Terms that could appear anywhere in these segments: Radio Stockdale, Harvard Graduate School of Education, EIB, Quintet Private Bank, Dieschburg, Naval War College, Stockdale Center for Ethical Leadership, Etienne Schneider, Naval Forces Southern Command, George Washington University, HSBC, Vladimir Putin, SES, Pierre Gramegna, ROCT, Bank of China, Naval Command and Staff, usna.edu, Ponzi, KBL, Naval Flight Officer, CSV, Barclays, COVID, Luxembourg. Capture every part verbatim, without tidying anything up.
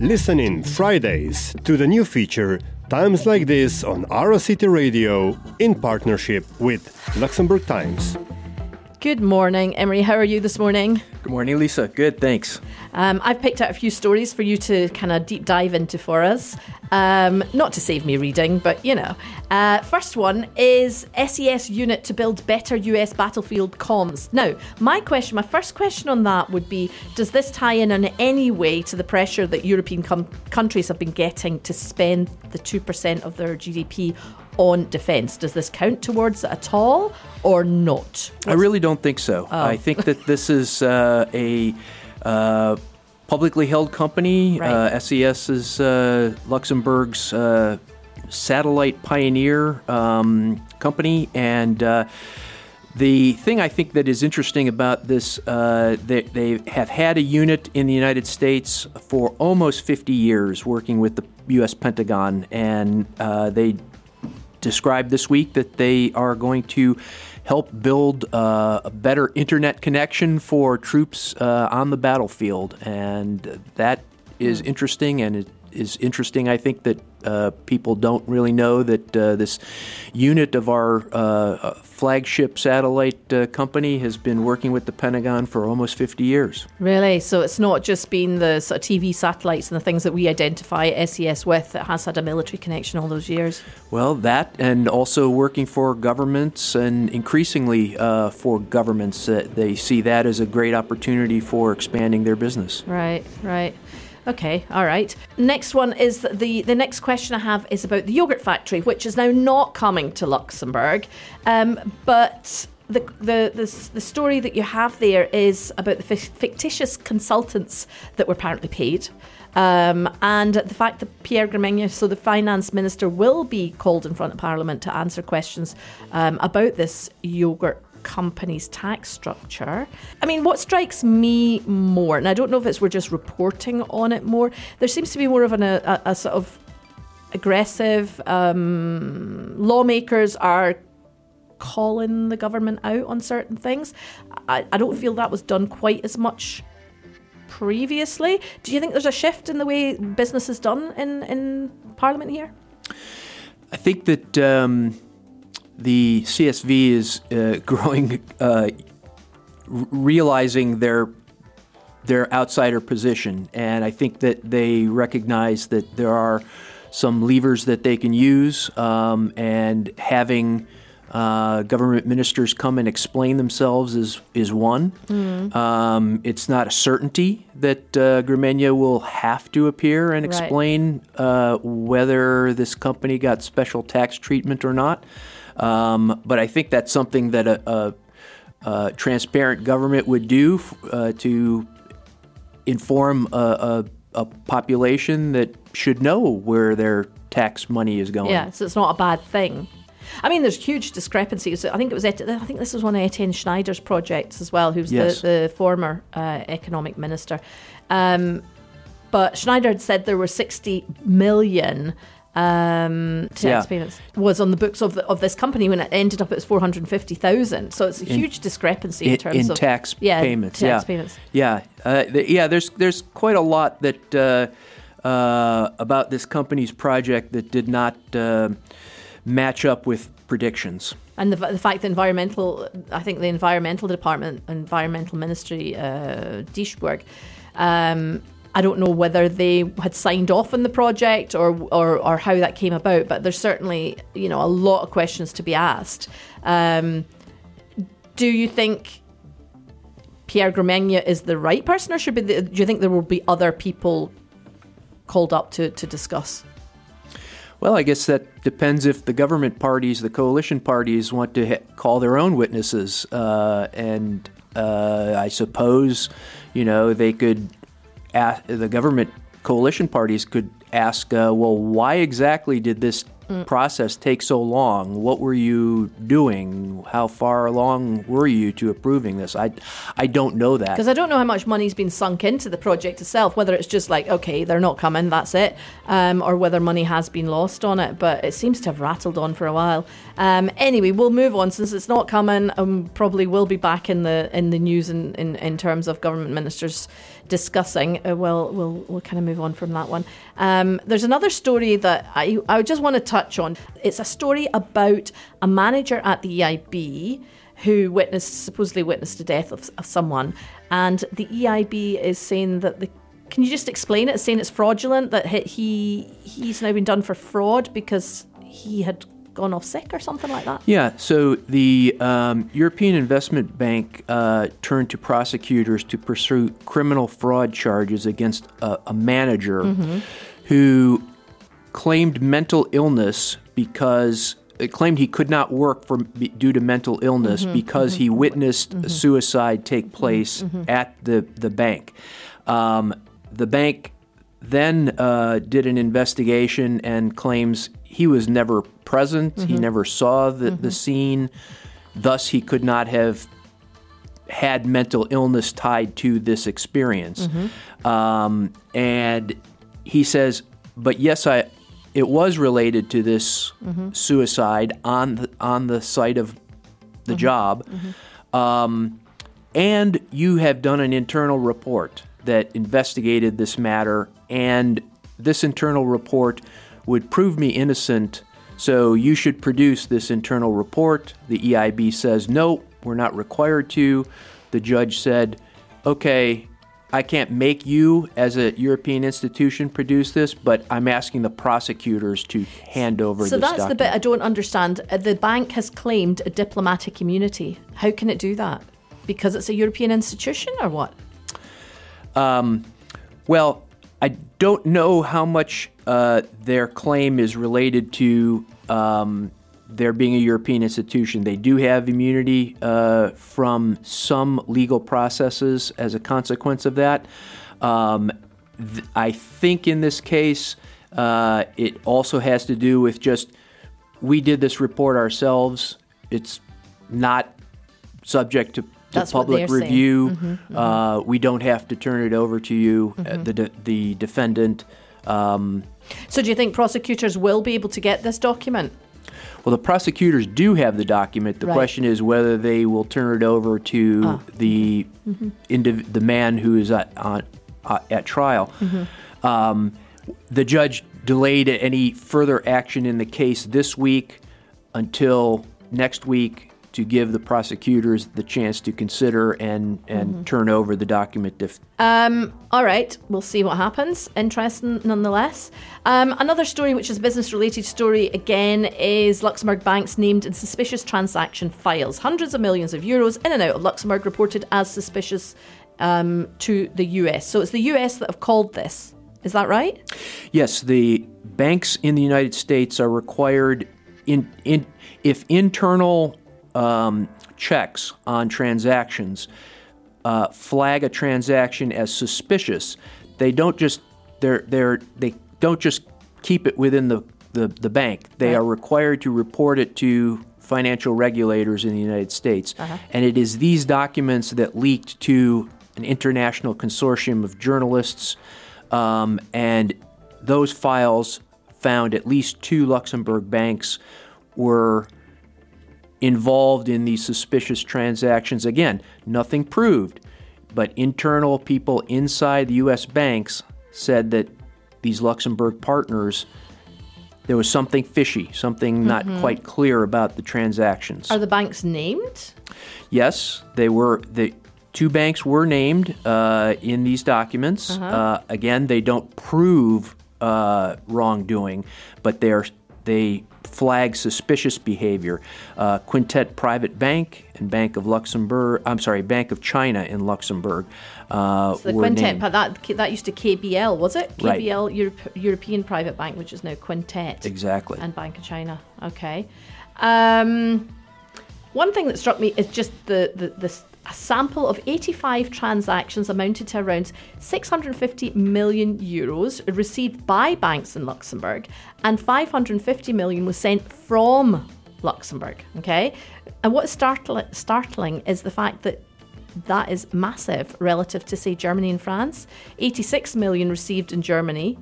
Listen in Fridays to the new feature Times Like This on R O C T Radio in partnership with Luxembourg Times. Good morning, Emery. How are you this morning? Good morning, Lisa. Good, thanks. Um, I've picked out a few stories for you to kind of deep dive into for us. Um, not to save me reading, but you know. Uh, first one is S E S unit to build better U S battlefield comms. Now, my question, my first question on that would be, does this tie in in any way to the pressure that European com- countries have been getting to spend the two percent of their G D P on defence? Does this count towards it at all or not? What's I really don't think so. Oh. I think that this is uh, a... Uh, publicly held company. Right. uh, S E S is uh, Luxembourg's uh, satellite pioneer um, company, and uh, the thing I think that is interesting about this, uh, they, they have had a unit in the United States for almost fifty years working with the U S Pentagon, and uh, they described this week that they are going to help build uh, a better internet connection for troops uh, on the battlefield. And that is interesting, and it is interesting, I think, that uh, people don't really know that uh, this unit of our uh, flagship satellite uh, company has been working with the Pentagon for almost fifty years. Really? So it's not just been the sort of T V satellites and the things that we identify S E S with that has had a military connection all those years? Well, that, and also working for governments, and increasingly uh, for governments, uh, they see that as a great opportunity for expanding their business. Right, right. Okay, all right. Next one is the, the next question I have is about the yogurt factory, which is now not coming to Luxembourg. Um, but the, the the the story that you have there is about the fictitious consultants that were apparently paid. Um, and the fact that Pierre Gramegna, so the finance minister, will be called in front of Parliament to answer questions um, about this yogurt company's tax structure. I mean, what strikes me more, and I don't know if it's we're just reporting on it more, there seems to be more of an, a, a sort of aggressive, um, lawmakers are calling the government out on certain things. I, I don't feel that was done quite as much previously. Do you think there's a shift in the way business is done in, in Parliament here? I think that... Um The C S V is uh, growing, uh, realizing their their outsider position, and I think that they recognize that there are some levers that they can use, um, and having uh, government ministers come and explain themselves is is one. Mm. Um, it's not a certainty that uh, Gramegna will have to appear and explain right. uh, whether this company got special tax treatment or not. Um, but I think that's something that a, a, a transparent government would do uh, to inform a, a, a population that should know where their tax money is going. Yeah, so it's not a bad thing. I mean, there's huge discrepancies. I think it was. I think this was one of Etienne Schneider's projects as well, who's yes. the, the former uh, economic minister. Um, but Schneider had said there were sixty million. Um, tax yeah. payments was on the books of the, of this company when it ended up it was four hundred fifty thousand. So it's a huge in, discrepancy in, in terms in of tax yeah, payments. Tax yeah. payments. Yeah, uh, the, yeah. There's there's quite a lot that uh, uh, about this company's project that did not uh, match up with predictions. And the, the fact that environmental, I think the environmental department, environmental ministry, uh, Dieschburg. Um, I don't know whether they had signed off on the project or, or or how that came about, but there's certainly, you know, a lot of questions to be asked. Um, do you think Pierre Gramegna is the right person, or should be? The, do you think there will be other people called up to, to discuss? Well, I guess that depends if the government parties, the coalition parties, want to ha- call their own witnesses, uh, and uh, I suppose, you know, they could. The government coalition parties could ask, uh, well, why exactly did this mm. process take so long? What were you doing? How far along were you to approving this? I, I don't know that. Because I don't know how much money's been sunk into the project itself, whether it's just like, okay, they're not coming, that's it, um, or whether money has been lost on it. But it seems to have rattled on for a while. Um, anyway, we'll move on. Since it's not coming, um, probably will be back in the in the news in, in, in terms of government ministers discussing. Uh, we'll, we'll, we'll kind of move on from that one. Um, there's another story that I, I just want to touch on. It's a story about a manager at the E I B who witnessed, supposedly witnessed the death of, of someone. And the E I B is saying that the can you just explain it? It's saying it's fraudulent, that he he's now been done for fraud because he had gone off sick or something like that. Yeah, so the um, European Investment Bank uh, turned to prosecutors to pursue criminal fraud charges against a, a manager mm-hmm. who claimed mental illness because it claimed he could not work for due to mental illness mm-hmm, because mm-hmm. he witnessed mm-hmm. suicide take place mm-hmm. at the, the bank. Um, the bank then uh, did an investigation and claims he was never present. Mm-hmm. He never saw the, mm-hmm. the scene. Thus, he could not have had mental illness tied to this experience. Mm-hmm. Um, and he says, but yes, I it was related to this mm-hmm. suicide on the, on the site of the mm-hmm. job. Mm-hmm. Um, and you have done an internal report that investigated this matter, and this internal report would prove me innocent, so you should produce this internal report. The E I B says, no, we're not required to. The judge said, okay, I can't make you as a European institution produce this, but I'm asking the prosecutors to hand over this document. So that's the bit I don't understand. The bank has claimed a diplomatic immunity. How can it do that? Because it's a European institution or what? Um, well, I don't know how much uh, their claim is related to um, there being a European institution. They do have immunity uh, from some legal processes as a consequence of that. Um, th- I think in this case, uh, it also has to do with just we did this report ourselves. It's not subject to That's public review. Mm-hmm, mm-hmm. Uh, we don't have to turn it over to you, mm-hmm. uh, the de- the defendant. Um, so, do you think prosecutors will be able to get this document? Well, the prosecutors do have the document. The right. question is whether they will turn it over to ah. the mm-hmm. indiv- the man who is at on, uh, at trial. Mm-hmm. Um, the judge delayed any further action in the case this week until next week, to give the prosecutors the chance to consider and, and mm-hmm. turn over the document. Dif- um, all right, we'll see what happens. Interesting nonetheless. Um, another story, which is a business-related story again, is Luxembourg banks named in suspicious transaction files. Hundreds of millions of euros in and out of Luxembourg reported as suspicious um, to the U S. So it's the U S that have called this. Is that right? Yes, the banks in the United States are required, in, in if internal... Um, checks on transactions uh, flag a transaction as suspicious. They don't just they're they're they don't just keep it within the the, the bank. They right. are required to report it to financial regulators in the United States. Uh-huh. And it is these documents that leaked to an international consortium of journalists, um, and those files found at least two Luxembourg banks were involved in these suspicious transactions. Again, nothing proved, but internal people inside the U S banks said that these Luxembourg partners, there was something fishy, something mm-hmm. not quite clear about the transactions. Are the banks named? Yes, they were. The two banks were named uh, in these documents. Uh-huh. Uh, again, they don't prove uh, wrongdoing, but they are they. flag suspicious behavior. Uh, Quintet Private Bank and Bank of Luxembourg, I'm sorry, Bank of China in Luxembourg. Uh, so the were Quintet, named. that that used to K B L, was it? K B L, right. Europe, European Private Bank, which is now Quintet. Exactly. And Bank of China. Okay. Um, one thing that struck me is just the the, the a sample of eighty-five transactions amounted to around six hundred fifty million euros received by banks in Luxembourg, and five hundred fifty million was sent from Luxembourg. Okay, and what's startli- startling is the fact that that is massive relative to, say, Germany and France. eighty-six million received in Germany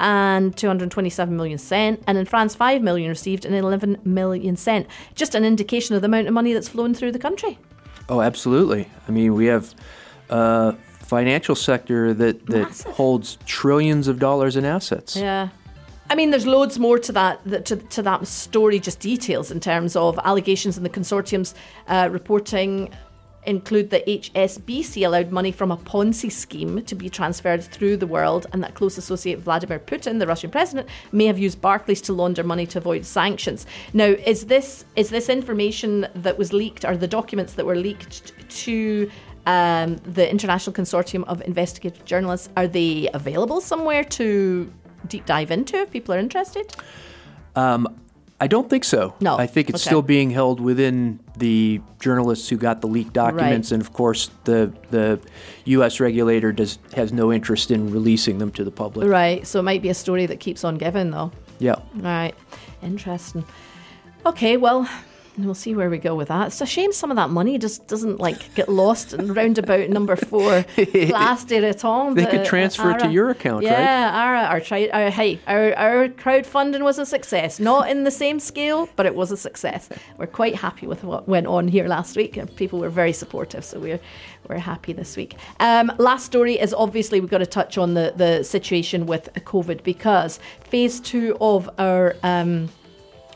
and two hundred twenty-seven million sent, and in France five million received and eleven million sent. Just an indication of the amount of money that's flown through the country. Oh, absolutely. I mean, we have a financial sector that, that holds trillions of dollars in assets. Yeah. I mean, there's loads more to that to, to that story, just details in terms of allegations in the consortium's uh, reporting include that H S B C allowed money from a Ponzi scheme to be transferred through the world, and that close associate Vladimir Putin, the Russian president, may have used Barclays to launder money to avoid sanctions. Now, is this is this information that was leaked, or the documents that were leaked to um, the International Consortium of Investigative Journalists, are they available somewhere to deep dive into if people are interested? Um I don't think so. No. I think it's okay. Still being held within the journalists who got the leaked documents, right. And of course the the U S regulator does has no interest in releasing them to the public. Right. So it might be a story that keeps on giving, though. Yeah. All right. Interesting. Okay, well, we'll see where we go with that. It's a shame some of that money just doesn't like get lost in roundabout number four. Place de Raton. They could transfer it to your account, yeah, right? Yeah, Ara, our, tri- our, hey, our, our crowdfunding was a success. Not in the same scale, but it was a success. We're quite happy with what went on here last week. People were very supportive, so we're we're happy this week. Um, last story is obviously we've got to touch on the, the situation with COVID, because phase two of our... Um,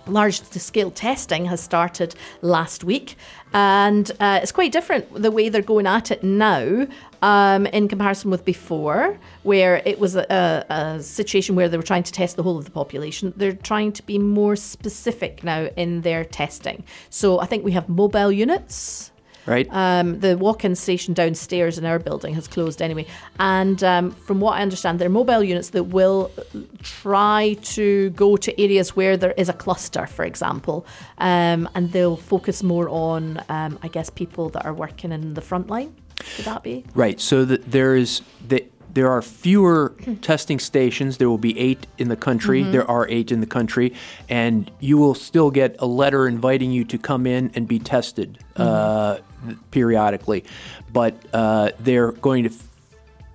large-scale testing has started last week, and uh, it's quite different the way they're going at it now um, in comparison with before, where it was a, a situation where they were trying to test the whole of the population. They're trying to be more specific now in their testing. So I think we have mobile units. Right. Um, the walk-in station downstairs in our building has closed anyway. And um, from what I understand, there are mobile units that will try to go to areas where there is a cluster, for example. Um, and they'll focus more on, um, I guess, people that are working in the front line. Would that be? Right. So the, there is... the. There are fewer testing stations. There will be eight in the country. Mm-hmm. There are eight in the country. And you will still get a letter inviting you to come in and be tested mm-hmm. uh, periodically. But uh, they're going to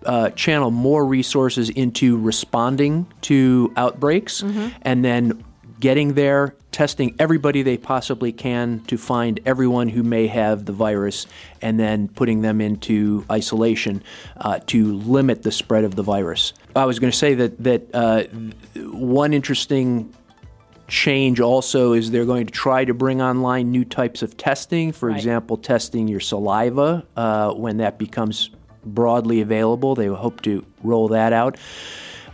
uh, channel more resources into responding to outbreaks mm-hmm. and then getting there, testing everybody they possibly can to find everyone who may have the virus, and then putting them into isolation uh, to limit the spread of the virus. I was going to say that that uh, one interesting change also is they're going to try to bring online new types of testing, for right. example, testing your saliva uh, when that becomes broadly available. They hope to roll that out.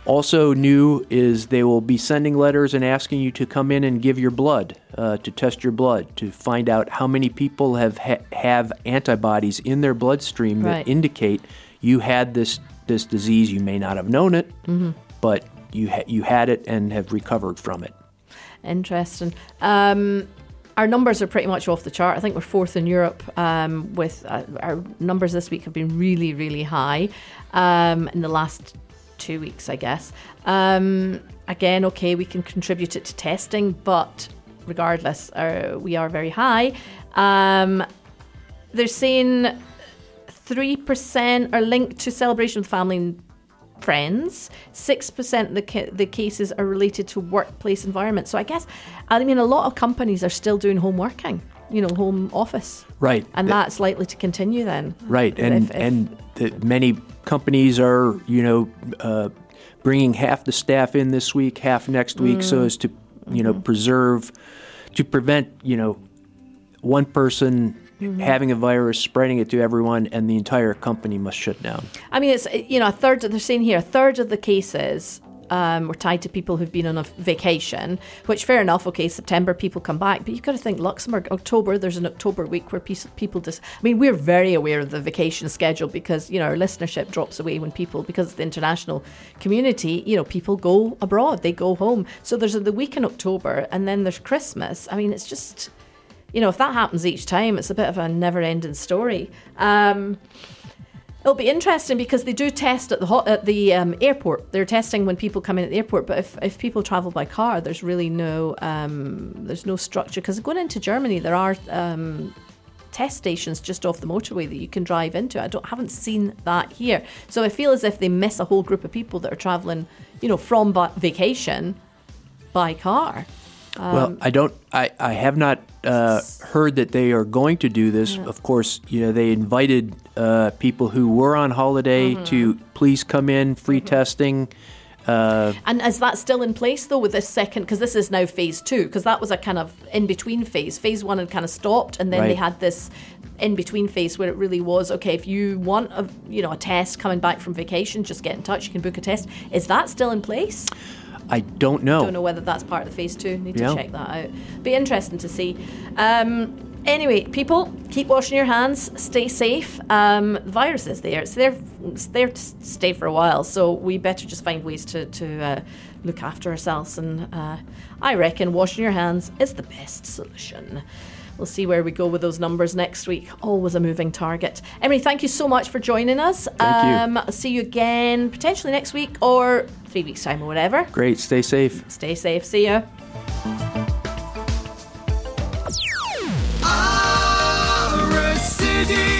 Also new is they will be sending letters and asking you to come in and give your blood, uh, to test your blood, to find out how many people have ha- have antibodies in their bloodstream right. that indicate you had this, this disease. You may not have known it, mm-hmm. but you ha- you had it and have recovered from it. Interesting. Um Our numbers are pretty much off the chart. I think we're fourth in Europe um, with uh, our numbers this week have been really, really high um, in the last two weeks, I guess. Um, again, okay, we can contribute it to testing, but regardless, uh, we are very high. Um, they're saying three percent are linked to celebration with family and friends. six percent of the, ca- the cases are related to workplace environment. So I guess, I mean, a lot of companies are still doing home working, you know, home office. Right. And the, that's likely to continue then. Right. And, if, if, and the, many companies are, you know, uh, bringing half the staff in this week, half next week, mm. so as to, you know, mm-hmm. preserve, to prevent, you know, one person Mm-hmm. having a virus, spreading it to everyone, and the entire company must shut down. I mean, it's, you know, a third, they're saying here, a third of the cases um, were tied to people who've been on a vacation, which fair enough, okay, September, people come back, but you've got to think Luxembourg, October, there's an October week where people just, I mean, we're very aware of the vacation schedule because, you know, our listenership drops away when people, because of the international community, you know, people go abroad, they go home. So there's the week in October, and then there's Christmas. I mean, it's just... you know, if that happens each time, it's a bit of a never-ending story. Um, it'll be interesting because they do test at the hot, at the um, airport. They're testing when people come in at the airport, but if, if people travel by car, there's really no um, there's no structure, because going into Germany, there are um, test stations just off the motorway that you can drive into. I don't haven't seen that here, so I feel as if they miss a whole group of people that are traveling, you know, from ba- vacation by car. Um, well, I don't. I, I have not uh, heard that they are going to do this. Yeah. Of course, you know, they invited uh, people who were on holiday mm-hmm. to please come in, free mm-hmm. testing. Uh, and is that still in place, though, with this second? Because this is now phase two, because that was a kind of in-between phase. Phase one had kind of stopped, and then right. they had this in-between phase where it really was, okay, if you want a, you know, a test coming back from vacation, just get in touch, you can book a test. Is that still in place? I don't know. Don't know whether that's part of the phase two. Need to yeah. check that out. Be interesting to see. Um, anyway, people, keep washing your hands. Stay safe. Um, the virus is there. It's there. It's there to stay for a while. So we better just find ways to to uh, look after ourselves. And uh, I reckon washing your hands is the best solution. We'll see where we go with those numbers next week. Always a moving target. Emery, thank you so much for joining us. Thank um, you. See you again potentially next week or three weeks' time or whatever. Great. Stay safe. Stay safe. See ya. R S C D